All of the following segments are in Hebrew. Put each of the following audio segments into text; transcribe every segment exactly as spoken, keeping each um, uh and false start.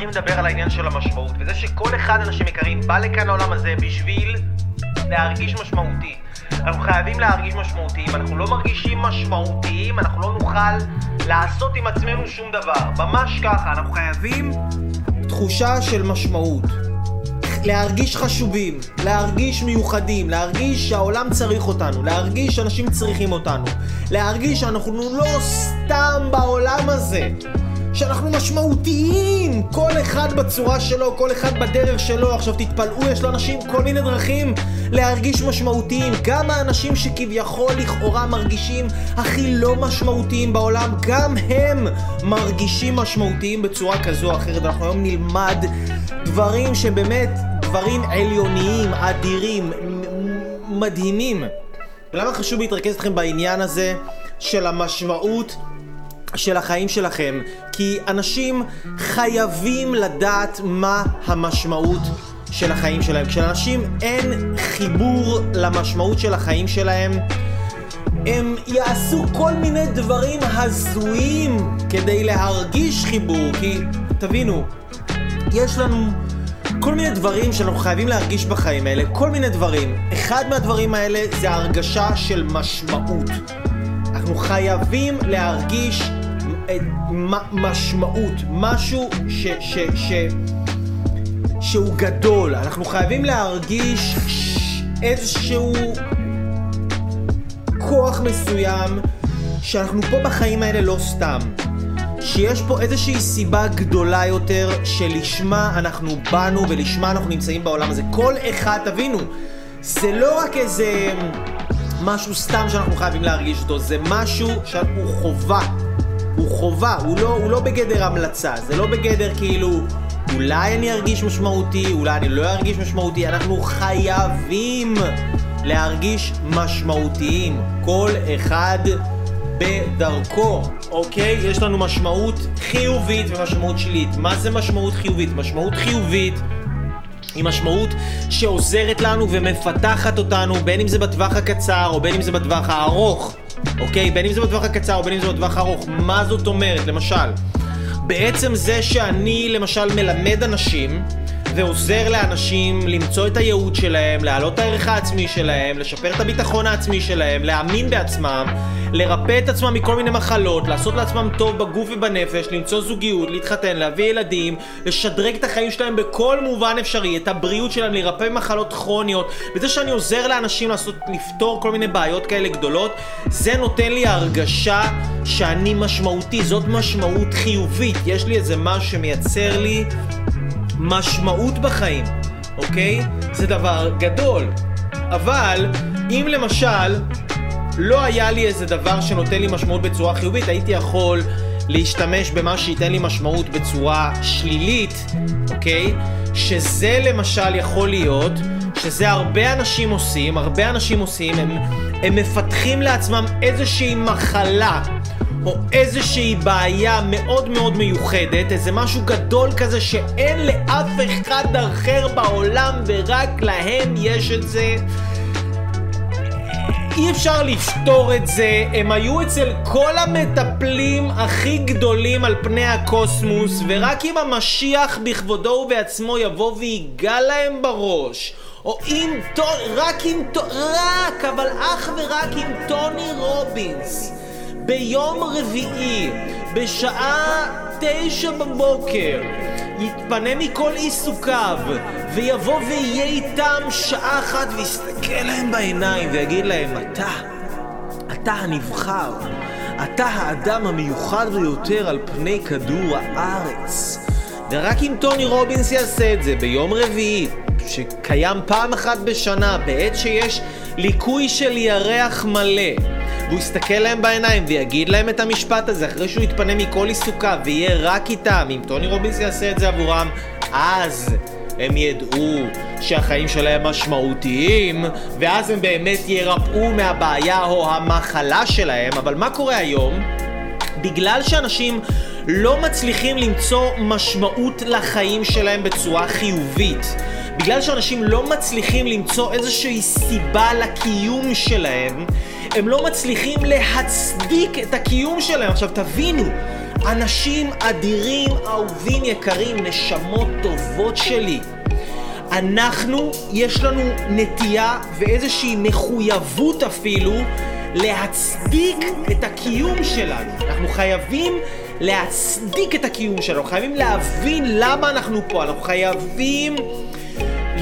צריכים לדבר על העניין של המשמעות, וזה שכל אחד אנשים יקרים בא לכאן לעולם הזה בשביל להרגיש משמעותי. אנחנו חייבים להרגיש משמעותיים, אנחנו לא מרגישים משמעותיים, אנחנו לא נוכל לעשות עם עצמנו שום דבר, ממש ככה, אנחנו חייבים תחושה של משמעות, להרגיש חשובים, להרגיש מיוחדים, להרגיש שהעולם צריך אותנו, להרגיש שאנשים צריכים אותנו, להרגיש שאנחנו לא סתם בעולם הזה, שאנחנו משמעותיים, כל אחד בצורה שלו, כל אחד בדרך שלו. עכשיו תתפלאו, יש לאנשים כל מיני דרכים להרגיש משמעותיים. גם האנשים שכביכול לכאורה מרגישים הכי לא משמעותיים בעולם, גם הם מרגישים משמעותיים בצורה כזו או אחרת. אנחנו היום נלמד דברים שבאמת דברים עליוניים, אדירים, מדהימים. למה חשוב להתרכז אתכם בעניין הזה של המשמעות של החיים שלכם? כי אנשים חייבים לדעת מה המשמעות של החיים שלהם. כשאנשים אין חיבור למשמעות של החיים שלהם, הם יעשו כל מיני דברים הזויים כדי להרגיש חיבור. כי תבינו, יש לנו כל מיני דברים שאנחנו חייבים להרגיש בחיים האלה, כל מיני דברים. אחד מהדברים האלה זה הרגשה של משמעות. אנחנו חייבים להרגיש משמעות, משהו ש, ש, ש, שהוא גדול. אנחנו חייבים להרגיש איזשהו כוח מסוים שאנחנו פה בחיים האלה לא סתם, שיש פה איזושהי סיבה גדולה יותר שלשמה אנחנו באנו ולשמה אנחנו נמצאים בעולם הזה. כל אחד, תבינו, זה לא רק איזה משהו סתם שאנחנו חייבים להרגיש אותו, זה משהו שהוא חובה, הוא חובה, הוא לא, הוא לא בגדר המלצה, זה לא בגדר כאילו אולי אני ארגיש משמעותי, אולי אני לא ארגיש משמעותי. אנחנו חייבים להרגיש משמעותיים, כל אחד בדרכו, אוקיי? יש לנו משמעות חיובית ומשמעות שלילית. מה זה משמעות חיובית? משמעות חיובית היא משמעות שעוזרת לנו ומפתחת אותנו, בין אם זה בטווח הקצר או בין אם זה בטווח הארוך, אוקיי? בין אם זה בטווח הקצר או בין אם זה בטווח הארוך. מה זאת אומרת? למשל, בעצם זה שאני למשל מלמד אנשים ועוזר לאנשים למצוא את הייעוד שלהם, להעלות את הערך העצמי שלהם, לשפר את הביטחון העצמי שלהם, להאמין בעצמם, לרפא את עצמם מכל מיני מחלות, לעשות לעצמם טוב בגוף ובנפש, למצוא זוגיות, להתחתן, להביא ילדים, לשדרג את החיים שלהם בכל מובן אפשרי, את הבריאות שלהם, לרפא מחלות כרוניות. וזה שאני עוזר לאנשים לעשות, לפתור כל מיני בעיות כאלה גדולות, זה נותן לי הרגשה שאני משמעותי. זאת משמעות חיובית. יש לי איזה משהו שמייצר לי משמעות בחיים, אוקיי? זה דבר גדול. אבל אם למשל לא היה לי איזה דבר שנותן לי משמעות בצורה חיובית, הייתי יכול להשתמש במה שייתן לי משמעות בצורה שלילית, אוקיי? שזה למשל יכול להיות, שזה הרבה אנשים עושים, הרבה אנשים עושים, הם, הם מפתחים לעצמם איזושהי מחלה, או איזושהי בעיה מאוד מאוד מיוחדת, איזה משהו גדול כזה שאין לאף אחד אחר בעולם ורק להם יש את זה. אי אפשר לפתור את זה. הם היו אצל כל המטפלים הכי גדולים על פני הקוסמוס, ורק אם המשיח בכבודו ובעצמו יבוא ויגע להם בראש, או אם, רק אם, רק, אבל אך ורק אם טוני רובינס ביום רביעי בשעה תשע בבוקר יתפנה מכל עיסוקיו ויבוא ויהיה איתם שעה אחת ויסתכל להם בעיניים ויגיד להם, אתה, אתה הנבחר, אתה האדם המיוחד ביותר על פני כדור הארץ. ורק אם טוני רובינס יעשה את זה ביום רביעי שקיים פעם אחת בשנה בעת שיש ליקוי של ירח מלא, והוא יסתכל להם בעיניים ויגיד להם את המשפט הזה אחרי שהוא יתפנה מכל עיסוקיו ויהיה רק איתם, אם טוני רובינס יעשה את זה עבורם, אז הם ידעו שהחיים שלהם משמעותיים, ואז הם באמת ירפאו מהבעיה או המחלה שלהם. אבל מה קורה היום? בגלל שאנשים לא מצליחים למצוא משמעות לחיים שלהם בצורה חיובית, בגלל שאנשים לא מצליחים למצוא איזושהי סיבה לקיום שלהם, הם לא מצליחים להצדיק את הקיום שלהם. עכשיו תבינו, אנשים אדירים, אהובים, יקרים, נשמות טובות שלי. אנחנו, יש לנו נטייה ואיזושהי מחויבות אפילו להצדיק את הקיום שלנו. אנחנו חייבים להצדיק את הקיום שלנו, חייבים להבין למה אנחנו פה, אנחנו חייבים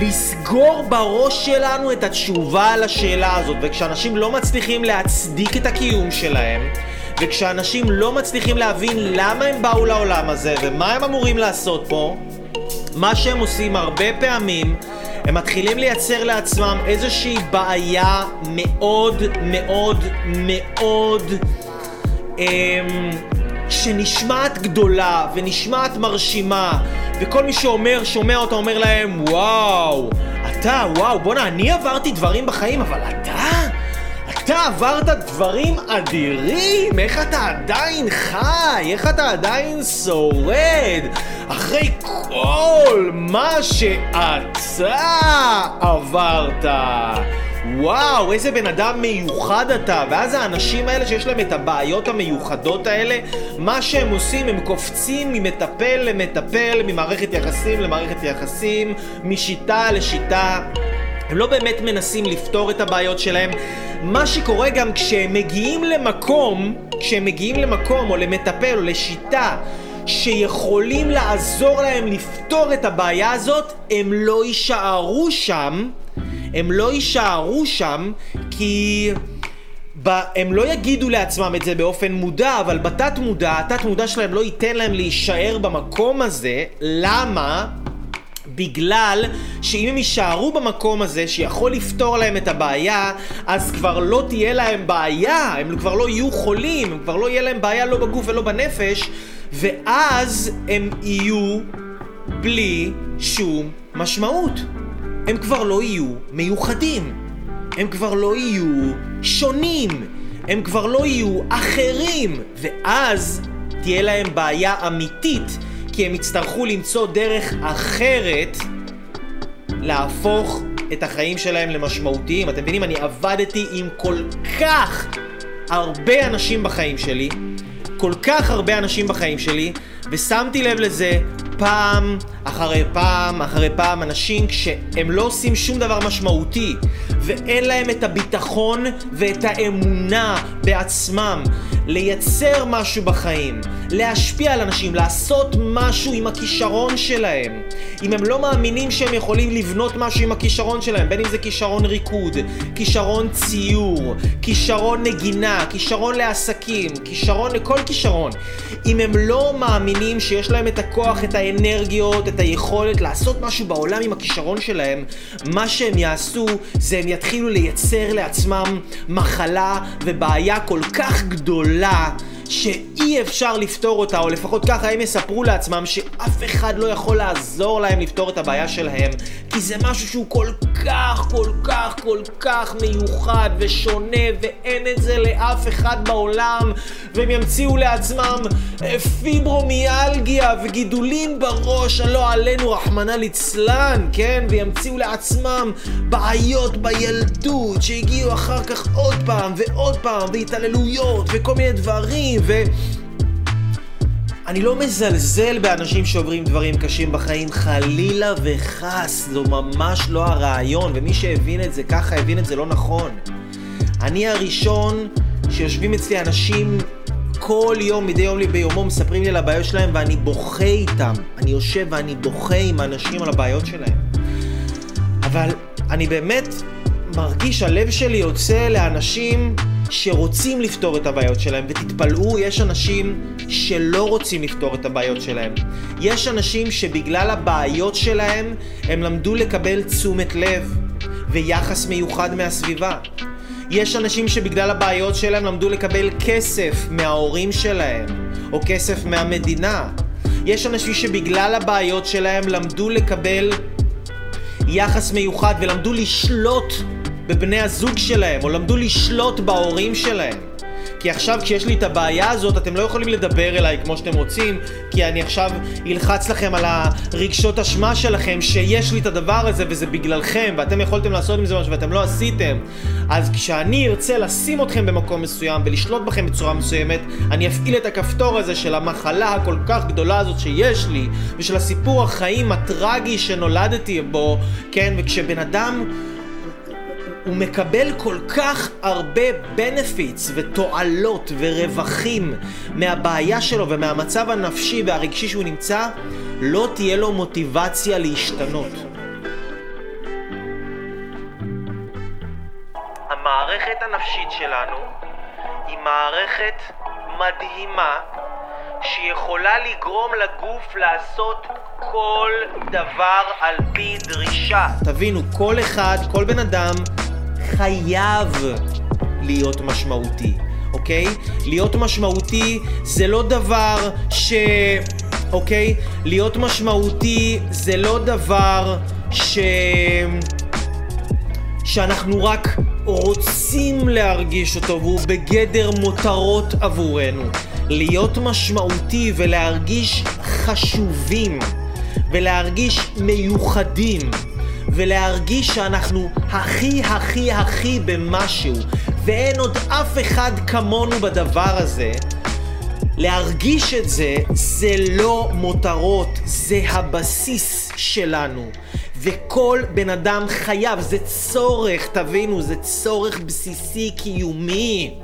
לסגור בראש שלנו את התשובה לשאלה הזאת. וכשאנשים לא מצליחים להצדיק את הקיום שלהם, וכשאנשים לא מצליחים להבין למה הם באו לעולם הזה ומה הם אמורים לעשות פה, מה שהם עושים הרבה פעמים, הם מתחילים לייצר לעצמם איזושהי בעיה מאוד מאוד מאוד אמ, שנשמעת גדולה ונשמעת מרשימה, וכל מי שאומר, שומע אותה, אומר להם, וואו, אתה, וואו, בוא נה, אני עברתי דברים בחיים, אבל אתה, אתה עברת דברים אדירים, איך אתה עדיין חי, איך אתה עדיין שורד, אחרי כל מה שאתה עברת. וואו, איזה בן אדם מיוחד אתה. ואז האנשים האלה שיש להם את הבעיות המיוחדות האלה, מה שהם עושים, הם קופצים ממטפל למטפל, ממערכת יחסים למערכת יחסים, משיטה לשיטה. הם לא באמת מנסים לפתור את הבעיות שלהם. מה שקורה גם כשהם מגיעים למקום, כשהם מגיעים למקום או למטפל או לשיטה שיכולים לעזור להם לפתור את הבעיה הזאת, הם לא יישארו שם. הם לא יישארו שם כי הם לא יגידו לעצמם את זה באופן מודע, אבל בתת מודע, התת מודע שלהם לא ייתן להם להישאר במקום הזה. למה? בגלל שאם הם יישארו במקום הזה שיכול לפתור להם את הבעיה, אז כבר לא תהיה להם בעיה, הם כבר לא יהיו חולים, הם כבר לא יהיה להם בעיה לא בגוף ולא בנפש, ואז הם יהיו בלי שום משמעות. הם כבר לא יהיו מיוחדים, הם כבר לא יהיו שונים, הם כבר לא יהיו אחרים, ואז תהיה להם בעיה אמיתית, כי הם יצטרכו למצוא דרך אחרת להפוך את החיים שלהם למשמעותיים. אתם מבינים, אני עבדתי עם כל כך הרבה אנשים בחיים שלי, כל כך הרבה אנשים בחיים שלי, ושמתי לב לזה פעם אחרי פעם אחרי פעם, אנשים כשהם לא עושים שום דבר משמעותי ואין להם את הביטחון ואת האמונה בעצמם לייצר משהו בחיים, להשפיע על אנשים, לעשות משהו עם הכישרון שלהם. אם הם לא מאמינים שהם יכולים לבנות משהו עם הכישרון שלהם, בין אם זה כישרון ריקוד, כישרון ציור, כישרון נגינה, כישרון לעסקים, כישרון לכל כישרון, אם הם לא מאמינים שיש להם את הכוח, את האנרגיות, את היכולת לעשות משהו בעולם עם הכישרון שלהם, מה שהם יעשו זה הם יתחילו לייצר לעצמם מחלה ובעיה כל כך גדולה שאי אפשר לפתור אותה, או לפחות ככה הם יספרו לעצמם, שאף אחד לא יכול לעזור להם לפתור את הבעיה שלהם, כי זה משהו שהוא כל כך כל כך כל כך מיוחד ושונה ואין את זה לאף אחד בעולם, והם ימציאו לעצמם פיברומיאלגיה וגידולים בראש, לא עלינו, רחמנא ליצלן, כן, וימציאו לעצמם בעיות בילדות שהגיעו אחר כך עוד פעם ועוד פעם, והתעללויות וכל מיני דברים. ואני לא מזלזל באנשים שעוברים דברים קשים בחיים, חלילה וחס, זו ממש לא הרעיון, ומי שהבין את זה ככה הבין את זה לא נכון. אני הראשון שיושבים אצלי אנשים כל יום, מדי יום לי ביומו, מספרים לי על הבעיות שלהם ואני בוכה איתם. אני יושב ואני בוכה עם האנשים על הבעיות שלהם, אבל אני באמת מרגיש, הלב שלי יוצא לאנשים שרוצים לפתור את הבעיות שלהם. ותתפלאו, יש אנשים שלא רוצים לפתור את הבעיות שלהם. יש אנשים שבגלל הבעיות שלהם הם למדו לקבל תשומת לב ויחס מיוחד מהסביבה. יש אנשים שבגלל הבעיות שלהם למדו לקבל כסף מההורים שלהם או כסף מהמדינה. יש אנשים שבגלל הבעיות שלהם למדו לקבל יחס מיוחד ולמדו לשלוט בבני הזוג שלהם, או למדו לשלוט בהורים שלהם. כי עכשיו כשיש לי את הבעיה הזאת, אתם לא יכולים לדבר אליי כמו שאתם רוצים, כי אני עכשיו אלחץ לכם על הרגשות אשמה שלכם, שיש לי את הדבר הזה וזה בגללכם, ואתם יכולתם לעשות עם זה משהו ואתם לא עשיתם. אז כשאני ארצה לשים אתכם במקום מסוים ולשלוט בכם בצורה מסוימת, אני אפעיל את הכפתור הזה של המחלה הכל כך גדולה הזאת שיש לי, ושל הסיפור החיים הטרגי שנולדתי בו, כן? וכשבן אדם הוא מקבל כל כך הרבה benefits ותועלות ורווחים מהבעיה שלו ומהמצב הנפשי והרגשי שהוא נמצא, לא תהיה לו מוטיבציה להשתנות. המערכת הנפשית שלנו היא מערכת מדהימה שיכולה לגרום לגוף לעשות כל דבר על פי דרישה. תבינו, כל אחד, כל בן אדם חייב להיות משמעותי, אוקיי? להיות משמעותי זה לא דבר ש... אוקיי? להיות משמעותי זה לא דבר ש... שאנחנו רק רוצים להרגיש אותו והוא בגדר מותרות עבורנו. להיות משמעותי ולהרגיש חשובים ולהרגיש מיוחדים ולהרגיש שאנחנו הכי הכי הכי במשהו ואין עוד אף אחד כמונו בדבר הזה. להרגיש את זה, זה לא מותרות, זה הבסיס שלנו. וכל בן אדם חייב, זה צורך, תבינו, זה צורך בסיסי קיומי.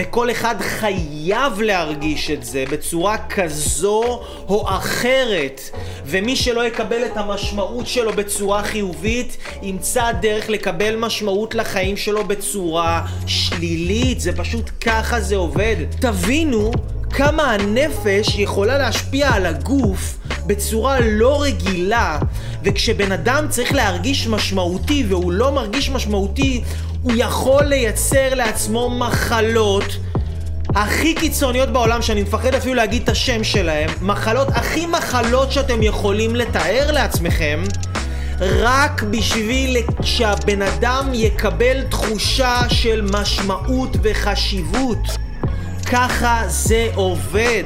וכל אחד חייב להרגיש את זה בצורה כזו או אחרת, ומי שלא יקבל את המשמעות שלו בצורה חיובית ימצא דרך לקבל משמעות לחיים שלו בצורה שלילית. זה פשוט ככה זה עובד. תבינו כמה הנפש יכולה להשפיע על הגוף בצורה לא רגילה, וכשבן אדם צריך להרגיש משמעותי והוא לא מרגיש משמעותי, הוא יכול לייצר לעצמו מחלות הכי קיצוניות בעולם, שאני מפחד אפילו להגיד את השם שלהם, מחלות הכי מחלות שאתם יכולים לתאר לעצמכם, רק בשביל שהבן אדם יקבל תחושה של משמעות וחשיבות. ככה זה עובד.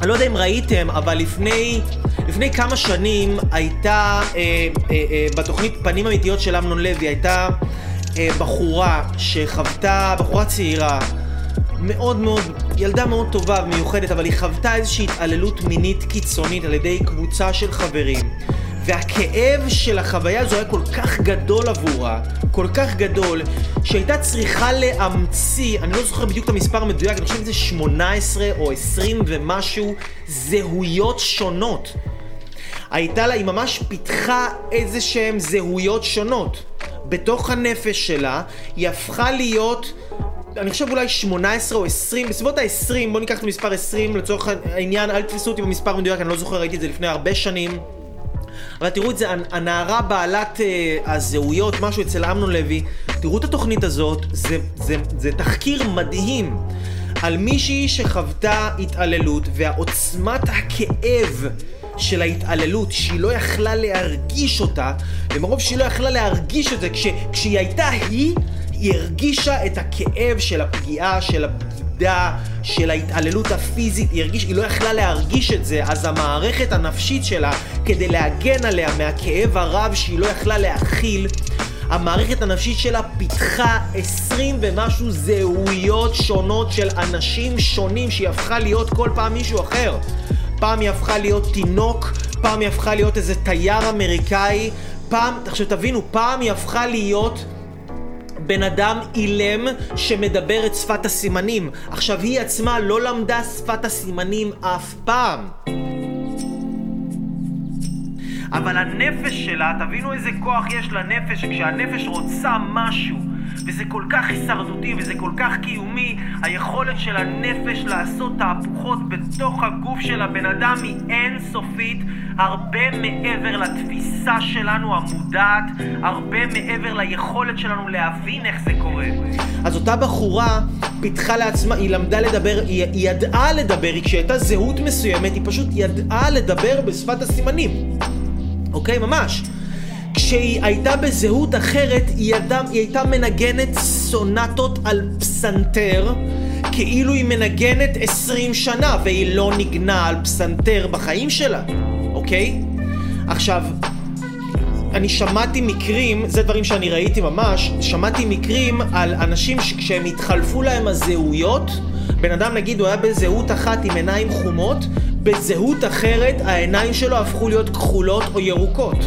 אני לא יודע אם ראיתם, אבל לפני, לפני כמה שנים הייתה אה, אה, אה, בתוכנית פנים אמיתיות של אמנון לוי, הייתה אה, בחורה שחוותה, בחורה צעירה, מאוד מאוד, ילדה מאוד טובה ומיוחדת, אבל היא חוותה איזושהי התעללות מינית קיצונית על ידי קבוצה של חברים. והכאב של החוויה הזו היה כל כך גדול עבורה, כל כך גדול, שהייתה צריכה להמציא, אני לא זוכר בדיוק את המספר המדויק, אני חושב את זה שמונה עשרה או עשרים ומשהו זהויות שונות. הייתה לה, היא ממש פיתחה איזה שהם זהויות שונות. בתוך הנפש שלה היא הפכה להיות, אני חושב אולי שמונה עשרה או עשרים, בסביבות ה-עשרים, בואו ניקח את המספר עשרים לצורך העניין, אל תפסו אותי במספר מדויק, אני לא זוכר, ראיתי את זה לפני הרבה שנים. אבל תראו את זה, הנערה בעלת אה, הזהויות, משהו אצל אמנון לוי, תראו את התוכנית הזאת, זה, זה, זה תחקיר מדהים על מישהי שחוותה התעללות, והעוצמת הכאב של ההתעללות, שהיא לא יכלה להרגיש אותה, ומרוב שהיא לא יכלה להרגיש את זה, כש, כשהיא הייתה היא, היא הרגישה את הכאב של הפגיעה, של הבגידה, של ההתעללות הפיזית, היא, הרגיש, היא לא יכלה להרגיש את זה, אז המערכת הנפשית שלה, כדי להגן עליה מהכאב הרב שהיא לא יכלה להכיל, המערכת הנפשית שלה פיתחה עשרים ומשהו זהויות שונות של אנשים שונים, שהיא הפכה להיות כל פעם מישהו אחר. פעם היא הפכה להיות תינוק, פעם היא הפכה להיות איזה תייר אמריקאי, פעם, עכשיו תבינו, פעם היא הפכה להיות בן אדם אילם שמדבר את שפת הסימנים. עכשיו היא עצמה לא למדה שפת הסימנים אף פעם, אבל הנפש שלה, תבינו איזה כוח יש לנפש, שכשהנפש רוצה משהו וזה כל כך הישרדותי וזה כל כך קיומי, היכולת של הנפש לעשות תהפוכות בתוך הגוף של הבן אדם היא אינסופית, הרבה מעבר לתפיסה שלנו המודעת, הרבה מעבר ליכולת שלנו להבין איך זה קורה. אז אותה בחורה פיתחה לעצמה, היא למדה לדבר, היא, היא ידעה לדבר, היא כשהייתה זהות מסוימת היא פשוט ידעה לדבר בשפת הסימנים, אוקיי? ממש. כשהיא הייתה בזהות אחרת, היא, ידע, היא הייתה מנגנת סונטות על פסנתר, כאילו היא מנגנת עשרים שנה, והיא לא נגנה על פסנתר בחיים שלה, אוקיי? עכשיו, אני שמעתי מקרים, זה דברים שאני ראיתי ממש, שמעתי מקרים על אנשים שכשהם התחלפו להם הזהויות, בן אדם נגיד הוא היה בזהות אחת עם עיניים חומות, בזהות אחרת העיניים שלו הפכו להיות כחולות או ירוקות,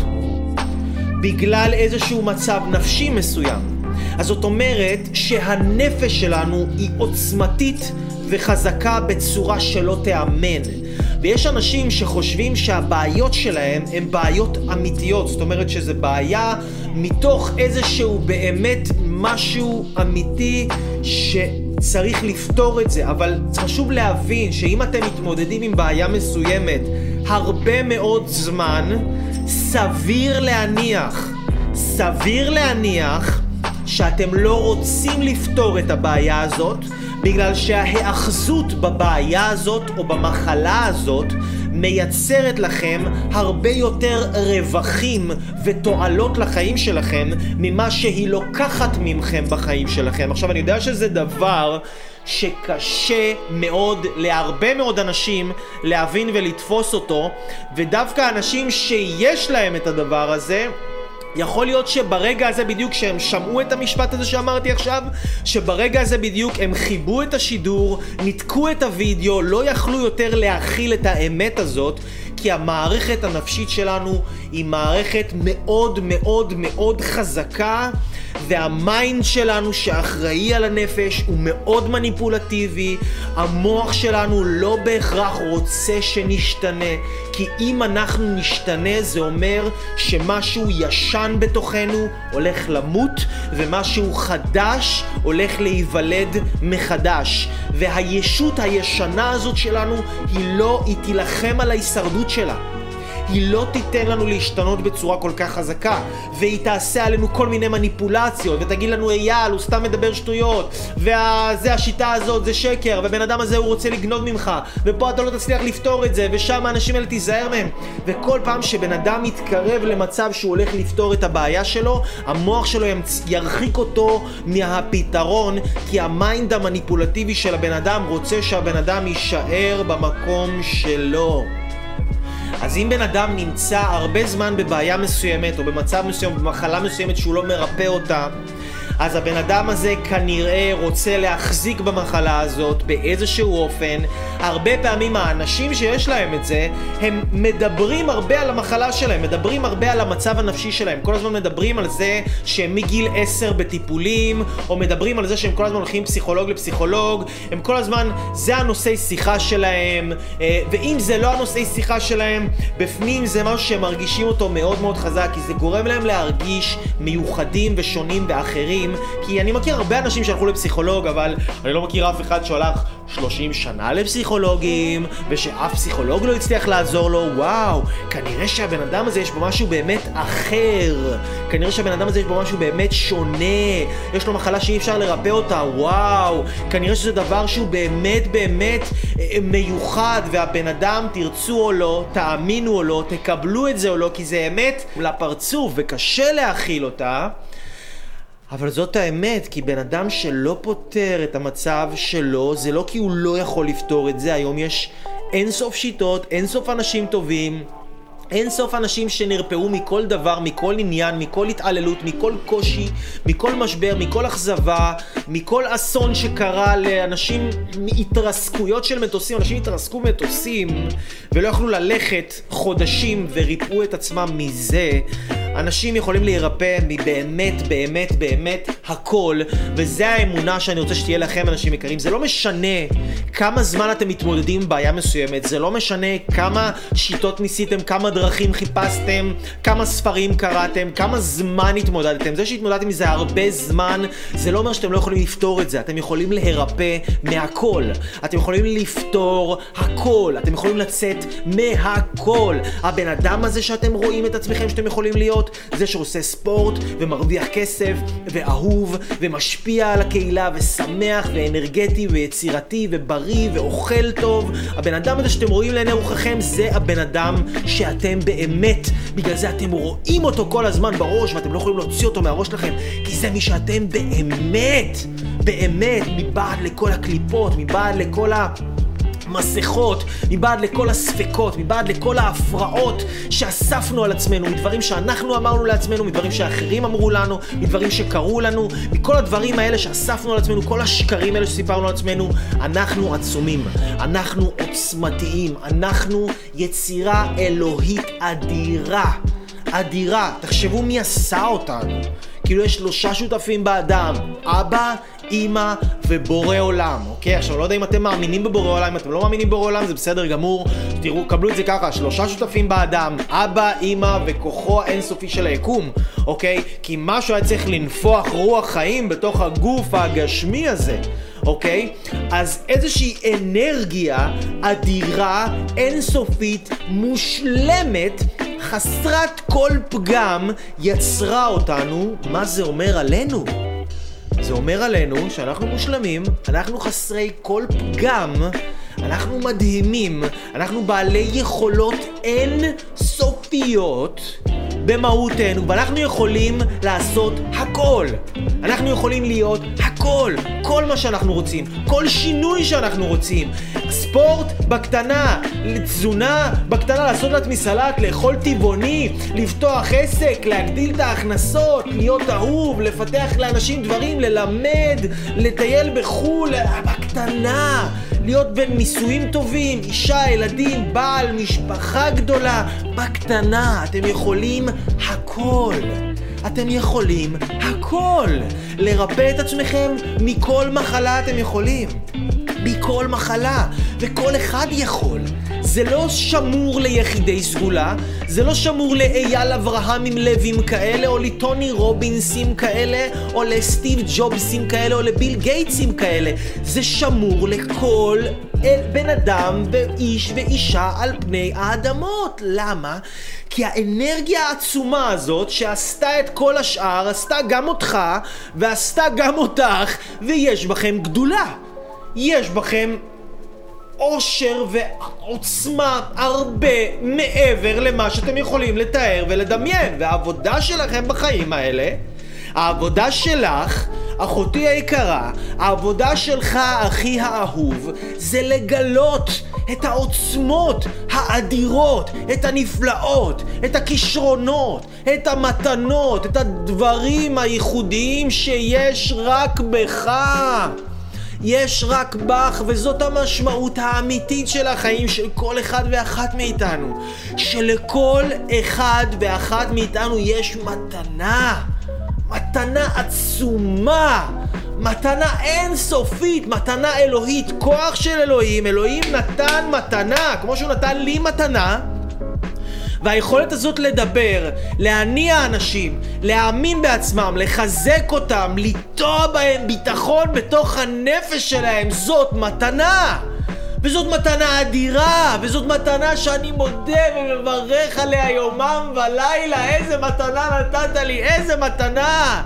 בגלל איזשהו מצב נפשי מסוים. אז זאת אומרת שהנפש שלנו היא עוצמתית וחזקה בצורה שלא תאמן. ויש אנשים שחושבים שהבעיות שלהם הן בעיות אמיתיות, זאת אומרת שזה בעיה מתוך איזשהו באמת משהו אמיתי שצריך לפתור את זה. אבל חשוב להבין שאם אתם מתמודדים עם בעיה מסוימת הרבה מאוד זמן, סביר להניח, סביר להניח שאתם לא רוצים לפתור את הבעיה הזאת, בגלל שההאחזות בבעיה הזאת או במחלה הזאת מייצרת לכם הרבה יותר רווחים ותועלות לחיים שלכם ממה שהיא לוקחת ממכם בחיים שלכם. עכשיו אני יודע שזה דבר שקשה מאוד להרבה מאוד אנשים להבין ולתפוס אותו, ודווקא אנשים שיש להם את הדבר הזה, יכול להיות שברגע הזה בדיוק שהם שמעו את המשפט הזה שאמרתי עכשיו, שברגע הזה בדיוק הם חיבו את השידור, נתקו את הוידאו, לא יכלו יותר להכיל את האמת הזאת, כי המערכת הנפשית שלנו היא מערכת מאוד מאוד מאוד חזקה, והמיינד שלנו שאחראי על הנפש הוא מאוד מניפולטיבי. המוח שלנו לא בהכרח רוצה שנשתנה, כי אם אנחנו נשתנה זה אומר שמשהו ישן בתוכנו הולך למות ומשהו חדש הולך להיוולד מחדש, והישות הישנה הזאת שלנו היא לא, היא תילחם על ההישרדות שלה, היא לא תיתן לנו להשתנות בצורה כל כך חזקה, והיא תעשה עלינו כל מיני מניפולציות ותגיד לנו אייל הוא סתם מדבר שטויות, וזה השיטה הזאת זה שקר, ובן אדם הזה הוא רוצה לגנוב ממך, ופה אתה לא תצליח לפתור את זה, ושם האנשים האלה תיזהר מהם. וכל פעם שבן אדם מתקרב למצב שהוא הולך לפתור את הבעיה שלו, המוח שלו ירחיק אותו מהפתרון, כי המיינד המניפולטיבי של הבן אדם רוצה שהבן אדם יישאר במקום שלו. אז אם בן אדם נמצא הרבה זמן בבעיה מסוימת או במצב מסוים, במחלה מסוימת שהוא לא מרפא אותה, אז הבן אדם הזה כנראה רוצה להחזיק במחלה הזאת באיזשהו אופן. הרבה פעמים האנשים שיש להם את זה, הם מדברים הרבה על המחלה שלהם, מדברים הרבה על המצב הנפשי שלהם, כל הזמן מדברים על זה שהם מגיל עשר בטיפולים, או מדברים על זה שהם כל הזמן הולכים פסיכולוג לפסיכולוג, הם כל הזמן, זה הנושאי שיחה שלהם, ואם זה לא הנושאי שיחה שלהם, בפנים זה משהו שהם מרגישים אותו מאוד מאוד חזק, כי זה גורם להם להרגיש מיוחדים ושונים ואחרים. כי אני מכיר הרבה אנשים שהלכו לפסיכולוג, אבל אני לא מכיר אף אחד שהלך שלושים שנה לפסיכולוגים ושאף פסיכולוג לא הצליח לעזור לו. וואו, כנראה שהבן אדם הזה יש בו משהו באמת אחר, כנראה שהבן אדם הזה יש בו משהו באמת שונה, יש לו מחלה שאי אפשר לרפא אותה, וואו, כנראה שזה דבר שהוא באמת באמת מיוחד. והבן אדם, תרצו או לא, תאמינו או לא, תקבלו את זה או לא, כי זה אמת לפרצוף וקשה להכיל אותה, אבל זאת האמת. כי בן אדם שלא פותר את המצב שלו, זה לא כי הוא לא יכול לפתור את זה. היום יש אינסוף שיטות, אינסוף אנשים טובים, אינסוף אנשים שנרפאו מכל דבר, מכל עניין, מכל התעללות, מכל קושי, מכל משבר, מכל אכזבה, מכל אסון שקרה לאנשים, התרסקויות של מטוסים. אנשים התרסקו מטוסים ולא יכלו ללכת חודשים וריפאו את עצמם מזה. אנשים יכולים להירפא מבאמת באמת באמת הכל, וזה האמונה שאני רוצה שתהיה לכם, אנשים יקרים. זה לא משנה כמה זמן אתם מתמודדים עם בעיה מסוימת, זה לא משנה כמה שיטות ניסיתם, כמה דרכים חיפשתם, כמה ספרים קראתם, כמה זמן התמודדתם. זה שהתמודדתם מזה הרבה זמן, זה לא אומר שאתם לא יכולים לפתור את זה. אתם יכולים להירפא מהכל, אתם יכולים לפתור הכל, אתם יכולים לצאת מהכל. הבן אדם הזה שאתם רואים את עצמכם שאתם יכולים להיות, להיות זה שעושה ספורט ומרוויח כסף ואהוב ומשפיע על הקהילה ושמח ואנרגטי ויצירתי ובריא ואוכל טוב. הבן אדם הזה שאתם רואים לעיני רוחכם זה הבן אדם שאתם באמת. בגלל זה אתם רואים אותו כל הזמן בראש ואתם לא יכולים להוציא אותו מהראש לכם, כי זה מי שאתם באמת, באמת, מבעד לכל הקליפות, מבעד לכל ה... מסכות, מבעד לכל הספקות, מבעד לכל ההפרעות שאספנו על עצמנו, מדברים שאנחנו אמרנו לעצמנו, מדברים שאחרים אמרו לנו, מדברים שקרו לנו, מכל הדברים האלה שאספנו על עצמנו, כל השקרים האלה שסיפרנו על עצמנו, אנחנו עצומים, אנחנו עוצמתיים, אנחנו יצירה אלוהית אדירה, אדירה. תחשבו מי עשה אותנו, כאילו יש שלושה שותפים באדם, אבא, אמא ובורא עולם, אוקיי? עכשיו לא יודע אם אתם מאמינים בבורא עולם, אם אתם לא מאמינים בבורא עולם זה בסדר גמור, תראו, קבלו את זה ככה, שלושה שותפים באדם, אבא, אמא וכוחו האינסופי של היקום, אוקיי? כי משהו היה צריך לנפוח רוח חיים בתוך הגוף הגשמי הזה, אוקיי? אז איזושהי אנרגיה אדירה, אינסופית, מושלמת, חסרת כל פגם יצרה אותנו. מה זה אומר עלינו? זה אומר עלינו שאנחנו מושלמים, אנחנו חסרי כל פגם, אנחנו מדהימים, אנחנו בעלי יכולות אין סופיות במהותנו, ואנחנו יכולים לעשות הכל. אנחנו יכולים להיות הכל, כל מה שאנחנו רוצים, כל שינוי שאנחנו רוצים. ספורט בקטנה, לתזונה בקטנה, לעשות לה מסלט, לאכול טבעוני, לפתוח עסק, להגדיל את ההכנסות, להיות אהוב, לפתח לאנשים דברים, ללמד, לטייל בחול, בקטנה, להיות בין נישואים טובים, אישה, ילדים, בעל, משפחה גדולה, בקטנה. אתם יכולים הכל. אתם יכולים הכל. לרפא את עצמכם מכל מחלה אתם יכולים. מכל מחלה, וכל אחד יכול. זה לא שמור ליחידי סגולה, זה לא שמור לאייל אברהמים לוים כאלה, או לטוני רובינסים כאלה, או לסטיב ג'ובסים כאלה, או לביל גייטסים כאלה. זה שמור לכל בן אדם ואיש ואישה על פני האדמות. למה? כי האנרגיה העצומה הזאת שעשתה את כל השאר, עשתה גם אותך ועשתה גם אותך, ויש בכם גדולה. יש בכם עושר ועוצמה הרבה מעבר למה שאתם יכולים לתאר ולדמיין. והעבודה שלכם בחיים האלה, העבודה שלך, אחותי היקרה, העבודה שלך, אחי האהוב, זה לגלות את העוצמות האדירות, את הנפלאות, את הכישרונות, את המתנות, את הדברים הייחודיים שיש רק בך. יש רק בך, וזאת המשמעות האמיתית של החיים של כל אחד ואחת מאיתנו. שלכל אחד ואחת מאיתנו יש מתנה, מתנה עצומה, מתנה אינסופית, מתנה אלוהית, כוח של אלוהים. אלוהים נתן מתנה, כמו שהוא נתן לי מתנה. והיכולת הזאת לדבר, להניע אנשים, להאמין בעצמם, לחזק אותם, לטוע בהם ביטחון בתוך הנפש שלהם, זאת מתנה. וזאת מתנה אדירה, וזאת מתנה שאני מודה ומברך עליה יומם ולילה. איזה מתנה נתת לי, איזה מתנה.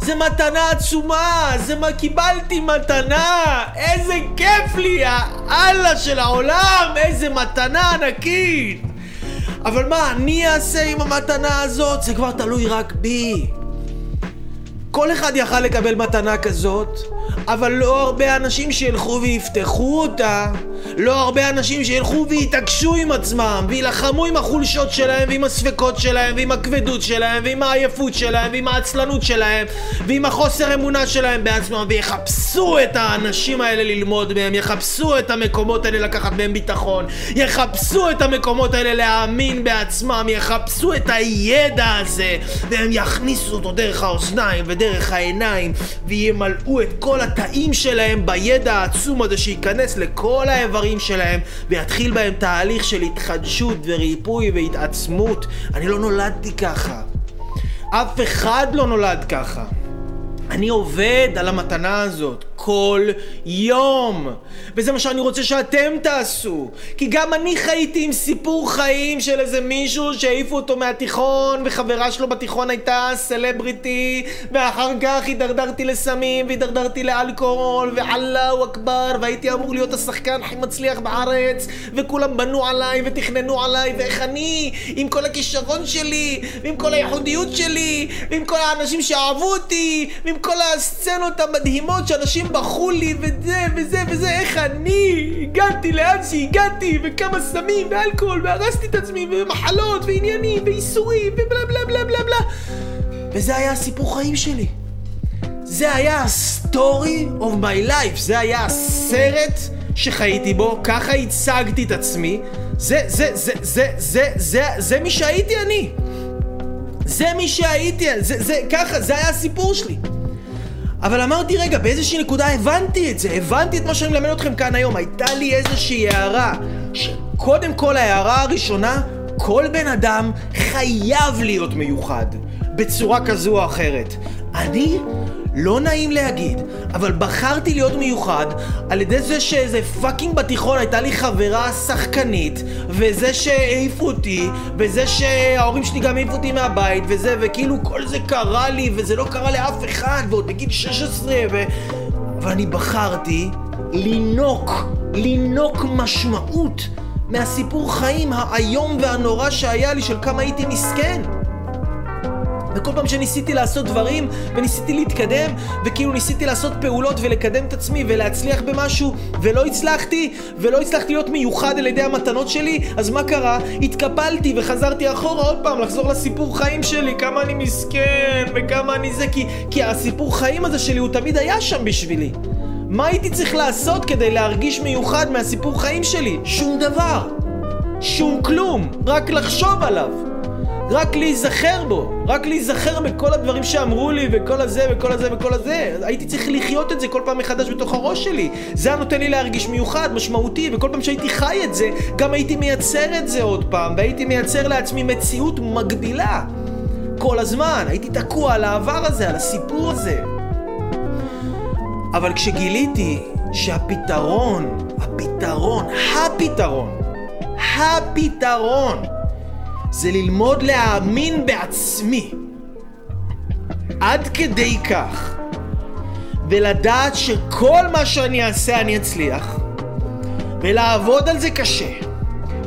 זה מתנה עצומה, זה מה קיבלתי מתנה. איזה כיף לי, האללה של העולם, איזה מתנה ענקית. אבל מה אני אעשה עם המתנה הזאת? זה כבר תלוי רק בי. כל אחד יכל לקבל מתנה כזאת, אבל לא הרבה אנשים שילכו ויפתחו אותה, לא הרבה אנשים שילכו ויתעקשו עם עצמם, וילחמו עם החולשות שלהם, ועם הספקות שלהם, ועם הכבדות שלהם, ועם העייפות שלהם, ועם העצלנות שלהם, ועם החוסר אמונה שלהם בעצמם, ויחפשו את האנשים האלה ללמוד מהם, יחפשו את המקומות האלה לקחת מהם ביטחון, יחפשו את המקומות האלה להאמין בעצמם, יחפשו את הידע הזה, והם יכניסו אותו דרך האוזניים ודרך העיניים, וימלאו את כל התאים שלהם בידע העצום הזה שיכנס לכל האיברים שלהם, ויתחיל בהם תהליך של התחדשות וריפוי והתעצמות. אני לא נולדתי ככה, אף אחד לא נולד ככה. אני עובד על המתנה הזאת כל יום, וזה מה שאני רוצה שאתם תעשו, כי גם אני חייתי עם סיפור חיים של איזה מישהו שהעיפו אותו מהתיכון, וחברה שלו בתיכון הייתה סלבריטי, ואחר כך הידרדרתי לסמים והידרדרתי לאלכוהול, ואללה אכבר, והייתי אמור להיות השחקן הכי מצליח בארץ, וכולם בנו עליי ותכננו עליי, ואיך אני עם כל הכישרון שלי ועם כל הייחודיות שלי ועם כל האנשים שאהבו אותי ועם כל הסצנות המדהימות שאנשים בחו לי וזה וזה וזה, איך אני הגעתי לאן שהגעתי, וכמה סמים ואלכוהול, והרסתי את עצמי, ומחלות ועניינים ואיסורים ובלה בלה בלה בלה בלה, וזה היה הסיפור חיים שלי, זה היה ה-story of my life, זה היה הסרט שחייתי בו, ככה הצגתי את עצמי, זה זה זה זה זה זה זה מי שהייתי אני, זה מי שהייתי, זה זה ככה, זה היה הסיפור שלי. אבל אמרתי, רגע, באיזושהי נקודה הבנתי את זה, הבנתי את מה שאני מלמד אתכם כאן היום. הייתה לי איזושהי הערה, שקודם כל ההערה הראשונה, כל בן אדם חייב להיות מיוחד, בצורה כזו או אחרת. אני, לא נעים להגיד, אבל בחרתי להיות מיוחד על ידי זה שאיזה פאקינג בתיכון הייתה לי חברה שחקנית, וזה שהעיפו אותי, וזה שההורים שלי גם העיפו אותי מהבית, וזה, וכאילו כל זה קרה לי, וזה לא קרה לאף אחד, ועוד בגיל שש עשרה, ו... אבל אני בחרתי לינוק, לינוק משמעות מהסיפור חיים האיום והנורא שהיה לי, של כמה הייתי מסכן. וכל פעם שניסיתי לעשות דברים, וניסיתי להתקדם, וכאילו ניסיתי לעשות פעולות ולקדם את עצמי ולהצליח במשהו, ולא הצלחתי, ולא הצלחתי להיות מיוחד על ידי המתנות שלי, אז מה קרה? התקפלתי וחזרתי אחורה עוד פעם, לחזור לסיפור חיים שלי, כמה אני מסכן, וכמה אני זה, כי, כי הסיפור חיים הזה שלי הוא תמיד היה שם בשבילי. מה הייתי צריך לעשות כדי להרגיש מיוחד מהסיפור חיים שלי? שום דבר, שום כלום, רק לחשוב עליו. רק להיזכר בו, רק להיזכר בכל הדברים שאמרו לי, וכל הזה וכל הזה וכל הזה. הייתי צריך לחיות את זה כל פעם מחדש בתוך הראש שלי. זה היה נותן לי להרגיש מיוחד, משמעותי, וכל פעם שהייתי חי את זה, גם הייתי מייצר את זה עוד פעם, והייתי מייצר לעצמי מציאות מגדילה. כל הזמן, הייתי תקוע על העבר הזה, על הסיפור הזה. אבל כשגיליתי שהפתרון, הפתרון, הפתרון, הפתרון, זה ללמוד להאמין בעצמי עד כדי כך, ולדעת שכל מה שאני אעשה אני אצליח, ולעבוד על זה קשה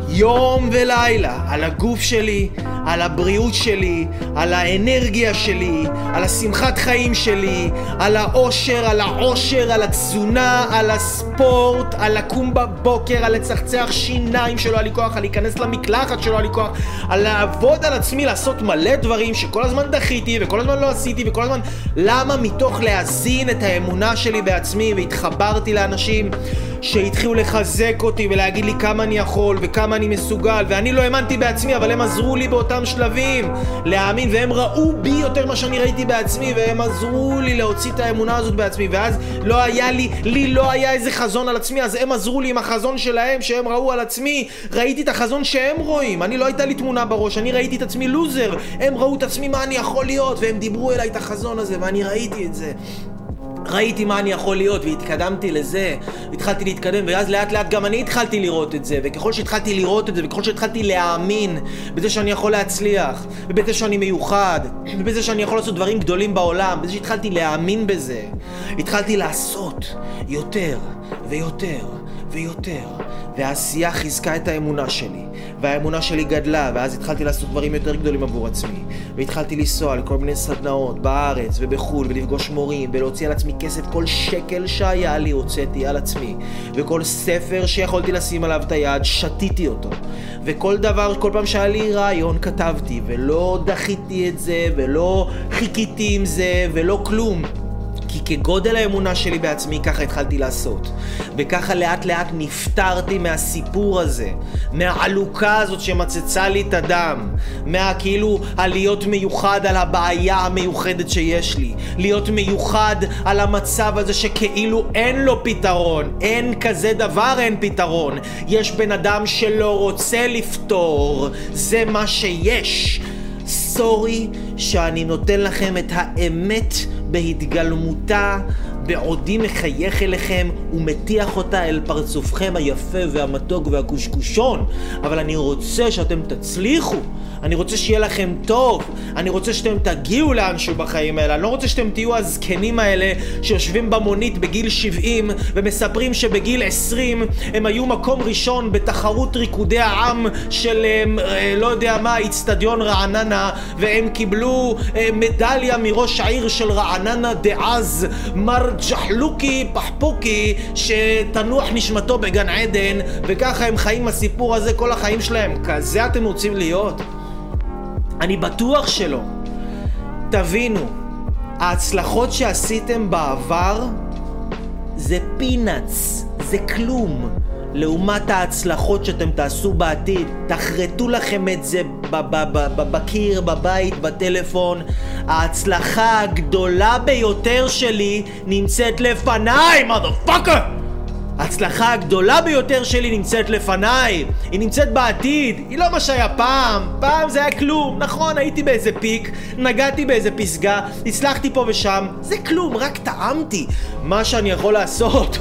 יום ולילה, על הגוף שלי, על הבריאות שלי, על האנרגיה שלי, על השמחת חיים שלי, על האושר, על האושר, על התזונה, על הספורט, על לקום בבוקר, על לצחצח שיניים שלא היה לי כוח, על להיכנס למקלחת שלא היה לי כוח, על לעבוד על עצמי, לעשות מלא דברים שכל הזמן דחיתי וכל הזמן לא עשיתי וכל הזמן... למה? מתוך להזין את האמונה שלי בעצמי, והתחברתי לאנשים שהתחילו לחזק אותי ולהגיד לי כמה אני יכול וכמה אני מסוגל, ואני לא האמנתי בעצמי, אבל הם עזרו לי באותם שלבים להאמין, והם ראו בי יותר מה שאני ראיתי בעצמי, והם עזרו לי להוציא את האמונה הזאת בעצמי, ואז לא היה לי, לי לא היה איזה חזון על עצמי, אז הם עזרו לי עם החזון שלהם שהם ראו על עצמי, ראיתי את החזון שהם רואים, אני לא הייתה לי תמונה בראש, אני ראיתי את עצמי לוזר, הם ראו את עצמי מה אני יכול להיות, והם דיברו אליי את החזון הזה, ואני ראיתי את זה. ראיתי מה אני יכול להיות, והתקדמתי לזה, התחלתי להתקדם, ואז לאט לאט גם אני התחלתי לראות את זה, וככל שהתחלתי לראות את זה, וככל שהתחלתי להאמין בזה שאני יכול להצליח, ובזה שאני מיוחד, ובזה שאני יכול לעשות דברים גדולים בעולם, בזה שהתחלתי להאמין בזה, התחלתי לעשות יותר ויותר ויותר, והעשייה חיזקה את האמונה שלי, והאמונה שלי גדלה, ואז התחלתי לעשות דברים יותר גדולים עבור עצמי, והתחלתי לנסוע לכל מיני סדנאות בארץ ובחול, ולפגוש מורים, ולהוציא על עצמי כסף, כל שקל שהיה לי הוצאתי על עצמי, וכל ספר שיכולתי לשים עליו את היד שתיתי אותו, וכל דבר, כל פעם שהיה לי רעיון כתבתי, ולא דחיתי את זה, ולא חיכיתי עם זה, ולא כלום, כי כגודל האמונה שלי בעצמי ככה התחלתי לעשות, וככה לאט לאט נפטרתי מהסיפור הזה, מהעלוקה הזאת שמצצה לי את הדם, מהכאילו להיות מיוחד על הבעיה המיוחדת שיש לי, להיות מיוחד על המצב הזה שכאילו אין לו פתרון, אין כזה דבר, אין פתרון, יש בן אדם שלא רוצה לפתור, זה מה שיש. סורי שאני נותן לכם את האמת בהתגלמותה, בעודי מחייך אליכם ומתיח אותה אל פרצופכם היפה והמתוק והקושקושון. אבל אני רוצה שאתם תצליחו, אני רוצה שיהיה לכם טוב, אני רוצה שאתם תגיעו לאנשהו בחיים האלה. אני לא רוצה שאתם תהיו הזקנים האלה שיושבים במונית בגיל שבעים ומספרים שבגיל עשרים הם היו מקום ראשון בתחרות ריקודי העם של לא יודע מה, אצטדיון רעננה, והם קיבלו מדליה מראש העיר של רעננה דאז, מר ג'חלוקי פחפוקי, שתנוח נשמתו בגן עדן, וככה הם חיים הסיפור הזה כל החיים שלהם. כזה אתם רוצים להיות? אני בטוח שלא. תבינו, ההצלחות שעשיתם בעבר זה פינץ, זה כלום לעומת ההצלחות שאתם תעשו בעתיד. תחרטו לכם את זה בקיר, בבית, בטלפון. ההצלחה הגדולה ביותר שלי נמצאת לפניי, motherfucker! ההצלחה הגדולה ביותר שלי נמצאת לפניי. היא נמצאת בעתיד, היא לא מה שהיה פעם. פעם זה היה כלום, נכון, הייתי באיזה פיק, נגעתי באיזה פסגה, הצלחתי פה ושם, זה כלום, רק טעמתי. מה שאני יכול לעשות,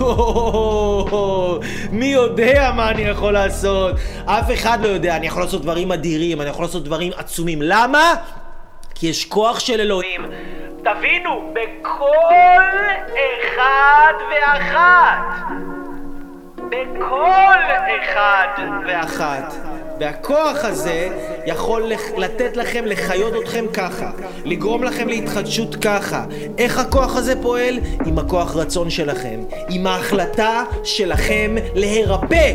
מי יודע מה אני יכול לעשות? אף אחד לא יודע, אני יכול לעשות דברים אדירים, אני יכול לעשות דברים עצומים. למה? כי יש כוח של אלוהים. תבינו, בכל אחד ואחת. בכל אחד ואחת. והכוח הזה יכול לתת לכם, לחיות אתכם ככה, לגרום לכם להתחדשות ככה. איך הכוח הזה פועל? עם הכוח רצון שלכם, עם ההחלטה שלכם להירפא,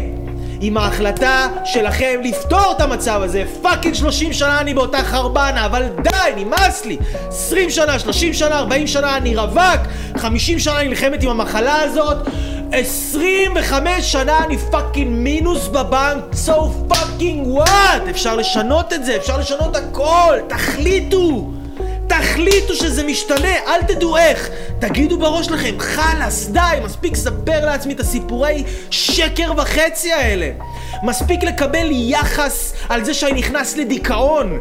עם ההחלטה שלכם לפתור את המצב הזה. פאקינג שלושים שנה אני באותה חרבנה, אבל די, נמאס לי. עשרים שנה, שלושים שנה, ארבעים שנה אני רווק, חמישים שנה אני נלחמת עם המחלה הזאת, עשרים וחמש שנה אני פאקינג מינוס בבנק. So fucking what? אפשר לשנות את זה, אפשר לשנות הכל. תחליטו, תחליטו שזה משתנה, אל תדעו איך. תגידו בראש לכם, חלאס, די, מספיק לספר לעצמי את הסיפורי שקר וחצי האלה. מספיק לקבל יחס על זה שאני נכנס לדיכאון.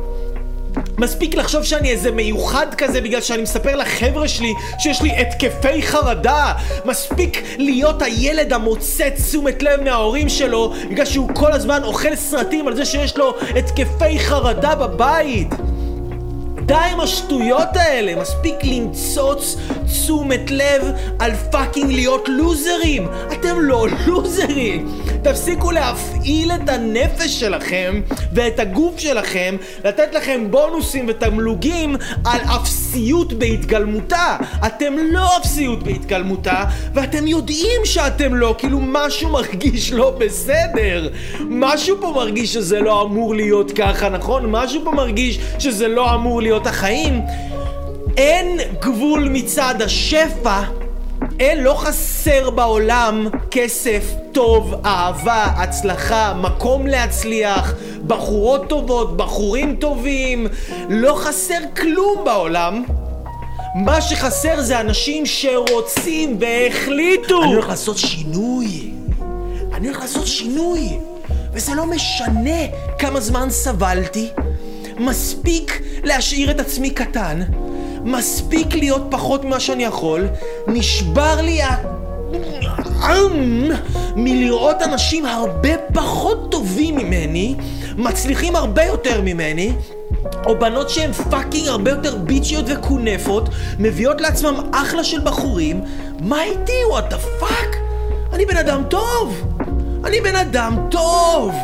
מספיק לחשוב שאני איזה מיוחד כזה בגלל שאני מספר לחבר'ה שלי שיש לי התקפי חרדה. מספיק להיות הילד המוצא תשומת לב מההורים שלו בגלל שהוא כל הזמן אוכל סרטים על זה שיש לו התקפי חרדה בבית. די עם השטויות האלה, מספיק למצוץ תשומת לב על פאקינג להיות לוזרים. אתם לא לוזרים. תפסיקו להפעיל את הנפש שלכם ואת הגוף שלכם, לתת לכם בונוסים ותמלוגים על אפסיות בהתגלמותה. אתם לא אפסיות בהתגלמותה, ואתם יודעים שאתם לא, כאילו משהו מרגיש לא בסדר. משהו פה מרגיש שזה לא אמור להיות ככה, נכון? משהו פה מרגיש שזה לא אמור להיות החיים. אין גבול מצד השפע, אין, לא חסר בעולם כסף, טוב, אהבה, הצלחה, מקום להצליח, בחורות טובות, בחורים טובים, לא חסר כלום בעולם. מה שחסר זה אנשים שרוצים והחליטו, אני הולך לעשות שינוי, אני הולך לעשות שינוי, וזה לא משנה כמה זמן סבלתי. מספיק להשאיר את עצמי קטן, מספיק להיות פחות ממה שאני יכול. נשבר לי העם מלראות אנשים הרבה פחות טובים ממני, מצליחים הרבה יותר ממני, או בנות שהן פאקינג הרבה יותר ביצ'יות וכונפות, מביאות לעצמם אחלה של בחורים. מה איתי? What the fuck? אני בן אדם טוב, אני בן אדם טוב,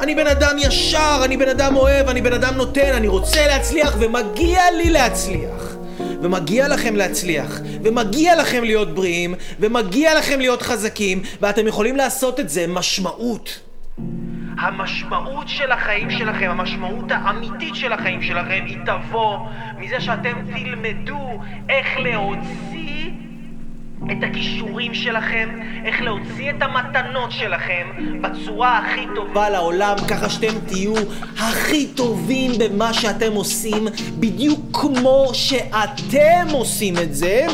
אני בן אדם ישר, אני בן אדם אוהב, אני בן אדם נותן, אני רוצה להצליח, ומגיע לי להצליח. ומגיע לכם להצליח, ומגיע לכם להיות בריאים, ומגיע לכם להיות חזקים, ואתם יכולים לעשות את זה. משמעות. המשמעות של החיים שלכם, המשמעות האמיתית של החיים שלכם, היא תבוא מזה שאתם תלמדו איך להוציא את הכישורים שלכם, איך להוציא את המתנות שלכם בצורה הכי טובה לעולם, ככה שאתם תהיו הכי טובים במה שאתם עושים, בדיוק כמו שאתם עושים את זה,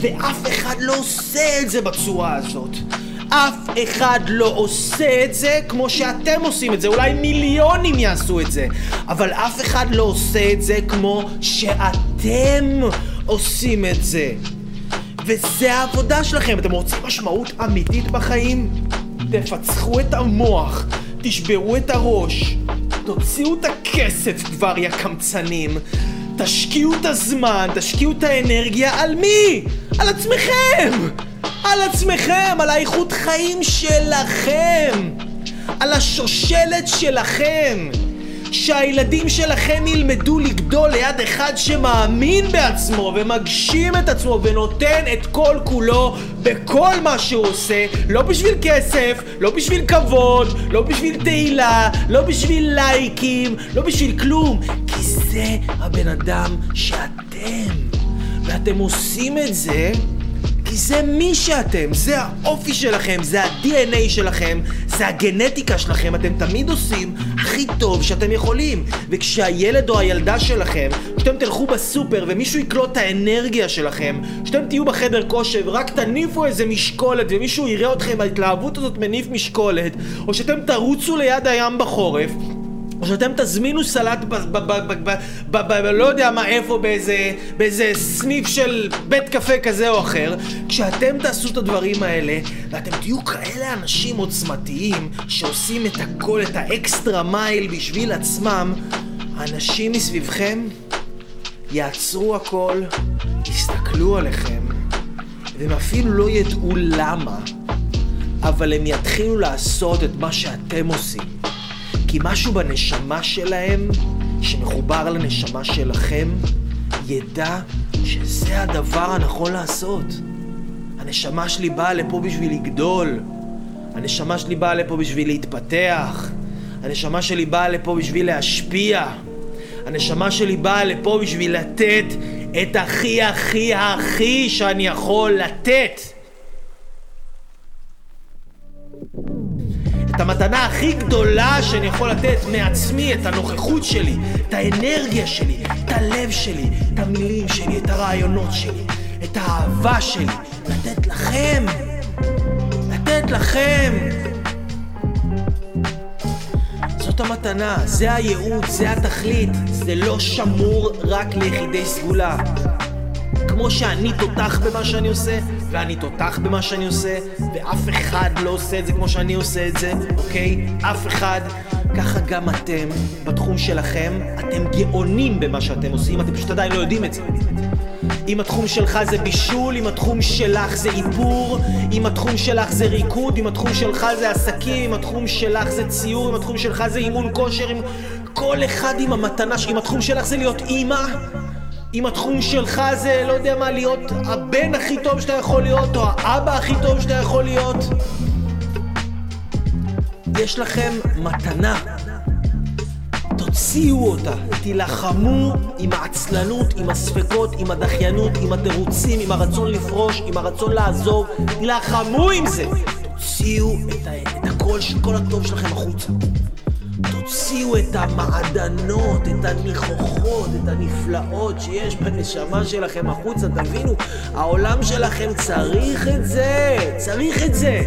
ואף אחד לא עושה את זה בצורה הזאת. אף אחד לא עושה את זה כמו שאתם עושים את זה. אולי מיליונים יעשו את זה, אבל אף אחד לא עושה את זה כמו שאתם עושים את זה. וזה העבודה שלכם. אתם רוצים משמעות אמיתית בחיים? תפצחו את המוח, תשברו את הראש, תוציאו את הכסף כבר, יא קמצנים. תשקיעו את הזמן, תשקיעו את האנרגיה. על מי? על עצמכם! על עצמכם, על האיכות חיים שלכם, על השושלת שלכם. שהילדים שלכם ילמדו לגדול ליד אחד שמאמין בעצמו ומגשים את עצמו ונותן את כל כולו בכל מה שהוא עושה, לא בשביל כסף, לא בשביל כבוד, לא בשביל תהילה, לא בשביל לייקים, לא בשביל כלום, כי זה הבן אדם שאתם, ואתם עושים את זה כי זה מי שאתם, זה האופי שלכם, זה ה-די אן איי שלכם, זה הגנטיקה שלכם. אתם תמיד עושים הכי טוב שאתם יכולים. וכשהילד או הילדה שלכם, כשאתם תלכו בסופר ומישהו יקלוט את האנרגיה שלכם, כשאתם תהיו בחדר כושר, רק תניפו איזה משקולת ומישהו יראה אתכם ההתלהבות הזאת מניף משקולת, או שאתם תרוצו ליד הים בחורף, או שאתם תזמינו סלט ב... ב... ב... ב... ב... ב... לא יודע מה, איפה, באיזה... באיזה סניף של בית קפה כזה או אחר. כשאתם תעשו את הדברים האלה, ואתם תהיו כאלה אנשים עוצמתיים שעושים את הכל, את האקסטרה מייל בשביל עצמם, האנשים מסביבכם יעצרו הכל, יסתכלו עליכם, והם אפילו לא ידעו למה, אבל הם יתחילו לעשות את מה שאתם עושים. כי משהו בנשמה שלהם, שמחובר לנשמה שלכם, ידע שזה הדבר הנכון לעשות. הנשמה שלי באה לפה בשביל לגדול. הנשמה שלי באה לפה בשביל להתפתח. הנשמה שלי באה לפה בשביל להשפיע. הנשמה שלי באה לפה בשביל לתת את הכי הכי הכי שאני יכול לתת. את המתנה הכי גדולה שאני יכול לתת מעצמי, את הנוכחות שלי, את האנרגיה שלי, את הלב שלי, את המילים שלי, את הרעיונות שלי, את האהבה שלי. לתת לכם, לתת לכם. זאת המתנה, זה הייעוד, זה התכלית, זה לא שמור רק ליחידי סגולה. כמו שאני תותח במה שאני עושה, ואני תותח במה שאני עושה, ואף אחד לא עושה את זה כמו שאני עושה את זה, אוקיי? אף אחד. ככה גם אתם, בתחום שלכם, אתם גאונים במה שאתם עושים, אתם פשוט עדיין לא יודעים את זה. אם התחום שלך זה בישול, אם התחום שלך זה איפור, אם התחום שלך זה ריקוד, אם התחום שלך זה עסקים, אם התחום שלך זה ציור, אם התחום שלך זה אימון כושר, אם... כל אחד עם המתנה, אם התחום שלך זה להיות אימא, אם התחום שלך זה, לא יודע מה, להיות הבן הכי טוב שאתה יכול להיות, או האבא הכי טוב שאתה יכול להיות. יש לכם מתנה. תוציאו אותה. תילחמו עם העצלנות, עם הספקות, עם הדחיינות, עם התירוצים, עם הרצון לפרוש, עם הרצון לעזוב. תילחמו עם זה. תוציאו את, ה- את הכל, כל הטוב שלכם החוצה. תוציאו את המעדנות, את הניחוחות, את הנפלאות שיש בנשמה שלכם החוצה. תבינו, העולם שלכם צריך את זה, צריך את זה.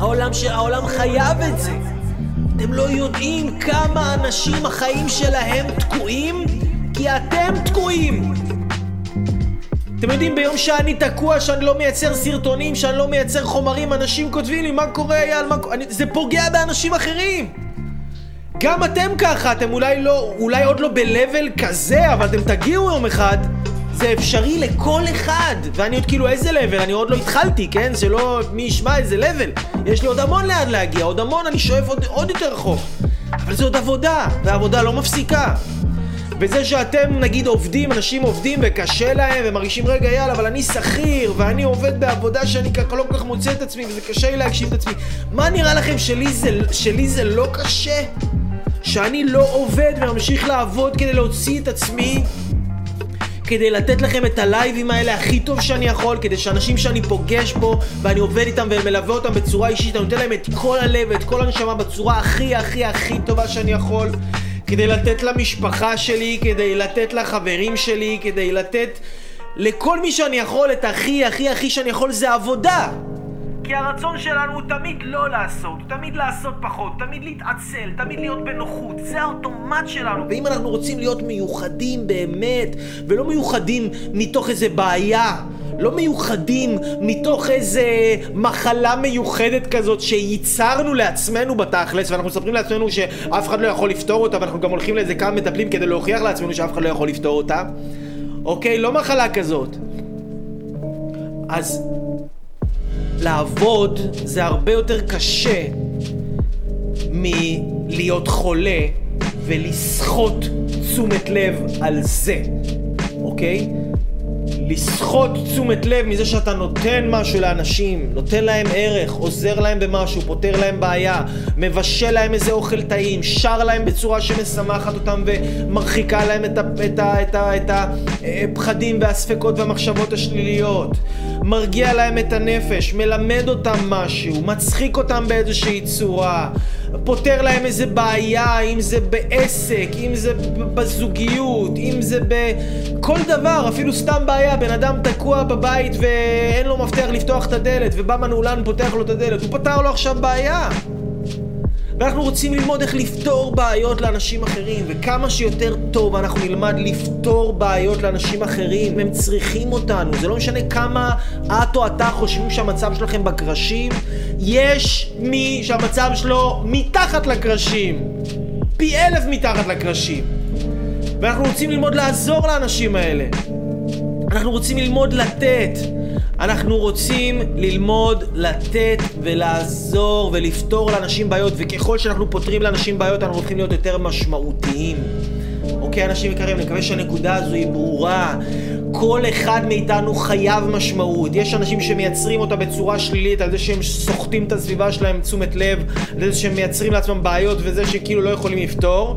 העולם, העולם חייב את זה. אתם לא יודעים כמה אנשים החיים שלהם תקועים, כי אתם תקועים. אתם יודעים, ביום שאני תקוע, שאני לא מייצר סרטונים, שאני לא מייצר חומרים, אנשים כותבים לי, מה קורה, אייל, מה... זה פוגע באנשים אחרים. גם אתם ככה, אתם אולי לא, אולי עוד לא בלבל כזה, אבל אתם תגיעו יום אחד, זה אפשרי לכל אחד. ואני עוד כאילו, איזה לבל? אני עוד לא התחלתי, כן? שלא, מי ישמע איזה לבל? יש לי עוד המון לאן להגיע, עוד המון, אני שואף עוד, עוד יותר רחוק. אבל זה עוד עבודה, והעבודה לא מפסיקה. וזה שאתם, נגיד, עובדים, אנשים עובדים וקשה להם, ומרגישים, רגע, יאללה, אבל אני שכיר, ואני עובד בעבודה שאני ככה לא כל כך מוצא את עצמי, וזה קשה לי להגשים את עצמי. מה נראה לכם, שלי זה, שלי זה לא קשה? שאני לא עובד וממשיך לעבוד כדי להוציא את עצמי, כדי לתת לכם את הלייבים האלה הכי טוב שאני יכול, כדי שאנשים שאני פוגש פה ואני עובד איתם ומלווה אותם בצורה אישית, אני נותן להם את כל הלב ואת כל הנשמה בצורה הכי הכי הכי טובה שאני יכול, כדי לתת למשפחה שלי, כדי לתת לחברים שלי, כדי לתת לכל מי שאני יכול את הכי הכי הכי שאני יכול. זה עבודה. כי הרצון שלנו הוא תמיד לא לעשות, תמיד לעשות פחות, תמיד להתעצל, תמיד להיות בנוחות. זה האוטומט שלנו. ואם אנחנו רוצים להיות מיוחדים באמת, ולא מיוחדים מתוך איזה בעיה, לא מיוחדים מתוך איזה מחלה מיוחדת כזאת שייצרנו לעצמנו בתכלס, ואנחנו מספרים לעצמנו שאף אחד לא יכול לפתור אותה, ואנחנו גם הולכים לאיזה כמה מטפלים כדי להוכיח לעצמנו שאף אחד לא יכול לפתור אותה. אוקיי, לא מחלה כזאת. אז לעבוד זה הרבה יותר קשה מלהיות חולה ולסחוט תשומת לב על זה, אוקיי? לסחוט תשומת לב מזה שאתה נותן משהו לאנשים, נותן להם ערך, עוזר להם במשהו, פותר להם בעיה, מבשל להם איזה אוכל טעים, שר להם בצורה שמשמחת אותם ומרחיקה להם את, ה, את, ה, את, ה, את הפחדים והספקות והמחשבות השליליות, מרגיע להם את הנפש, מלמד אותם משהו, מצחיק אותם באיזושהי צורה, פותר להם איזה בעיה, אם זה בעסק, אם זה בזוגיות, אם זה בכל דבר, אפילו סתם בעיה, בן אדם תקוע בבית ואין לו מפתח לפתוח את הדלת, ובא מנעולן פותח לו את הדלת, הוא פתר לו עכשיו בעיה. ואנחנו רוצים ללמוד איך לפתור בעיות לאנשים אחרים, וכמה שיותר טוב אנחנו נלמד לפתור בעיות לאנשים אחרים, הם צריכים אותנו. זה לא משנה כמה את או אתה חושבים שהמצב שלכם בקרשים, יש מי שהמצב שלו מתחת לקרשים, פי אלף מתחת לקרשים, ואנחנו רוצים ללמוד לעזור לאנשים האלה, אנחנו רוצים ללמוד לתת, אנחנו רוצים ללמוד לתת ולעזור ולפתור לאנשים בעיות, וככל שאנחנו פותרים לאנשים בעיות אנחנו הולכים להיות יותר משמעותיים. אוקיי, אנשים יקרים, נקווה שהנקודה הזו היא ברורה. כל אחד מאיתנו חייב משמעות. יש אנשים שמייצרים אותה בצורה שלילית, על זה שהם סוחטים את הסביבה שלהם תשומת לב, על זה שהם מייצרים לעצמם בעיות וזה שכאילו לא יכולים לפתור,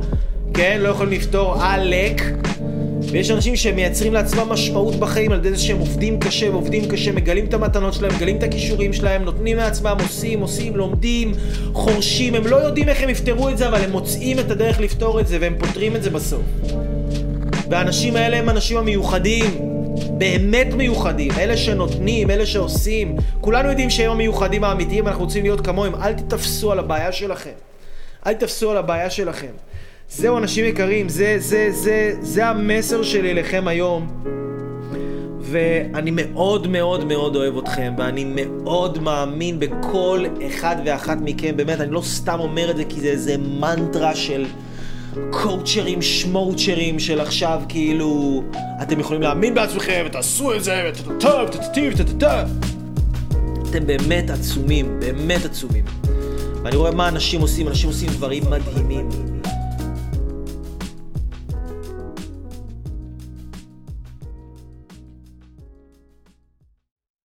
כן? לא יכולים לפתור עלק. ויש אנשים שמייצרים לעצמם משמעות בחיים על ידי שהם עובדים קשה ועובדים קשה, מגלים את המתנות שלהם, מגלים את הכישורים שלהם, נותנים לעצמם, עושים, עושים, לומדים, חורשים. הם לא יודעים איך הם יפתרו את זה, אבל הם מוצאים את הדרך לפתור את זה והם פותרים את זה בסוף. והאנשים האלה הם אנשים המיוחדים, באמת מיוחדים, אלה שנותנים, אלה שעושים. כולנו יודעים שהם המיוחדים האמיתיים, אנחנו רוצים להיות כמוהם. אל תתפסו על הבעיה שלכם, אל תתפסו על הבעיה שלכם. זהו, אנשים יקרים, זה, זה, זה, זה המסר שלי לכם היום, ואני מאוד מאוד מאוד אוהב אתכם, ואני מאוד מאמין בכל אחד ואחת מכם. באמת, אני לא סתם אומר את זה כי זה איזה מנטרה של קואוצ'רים, שמואוצ'רים של עכשיו, כאילו אתם יכולים להאמין בעצמכם ותעשו את זה ותטטטט ותטטטט. אתם באמת עצומים, באמת עצומים, ואני רואה מה אנשים עושים, אנשים עושים דברים מדהימים.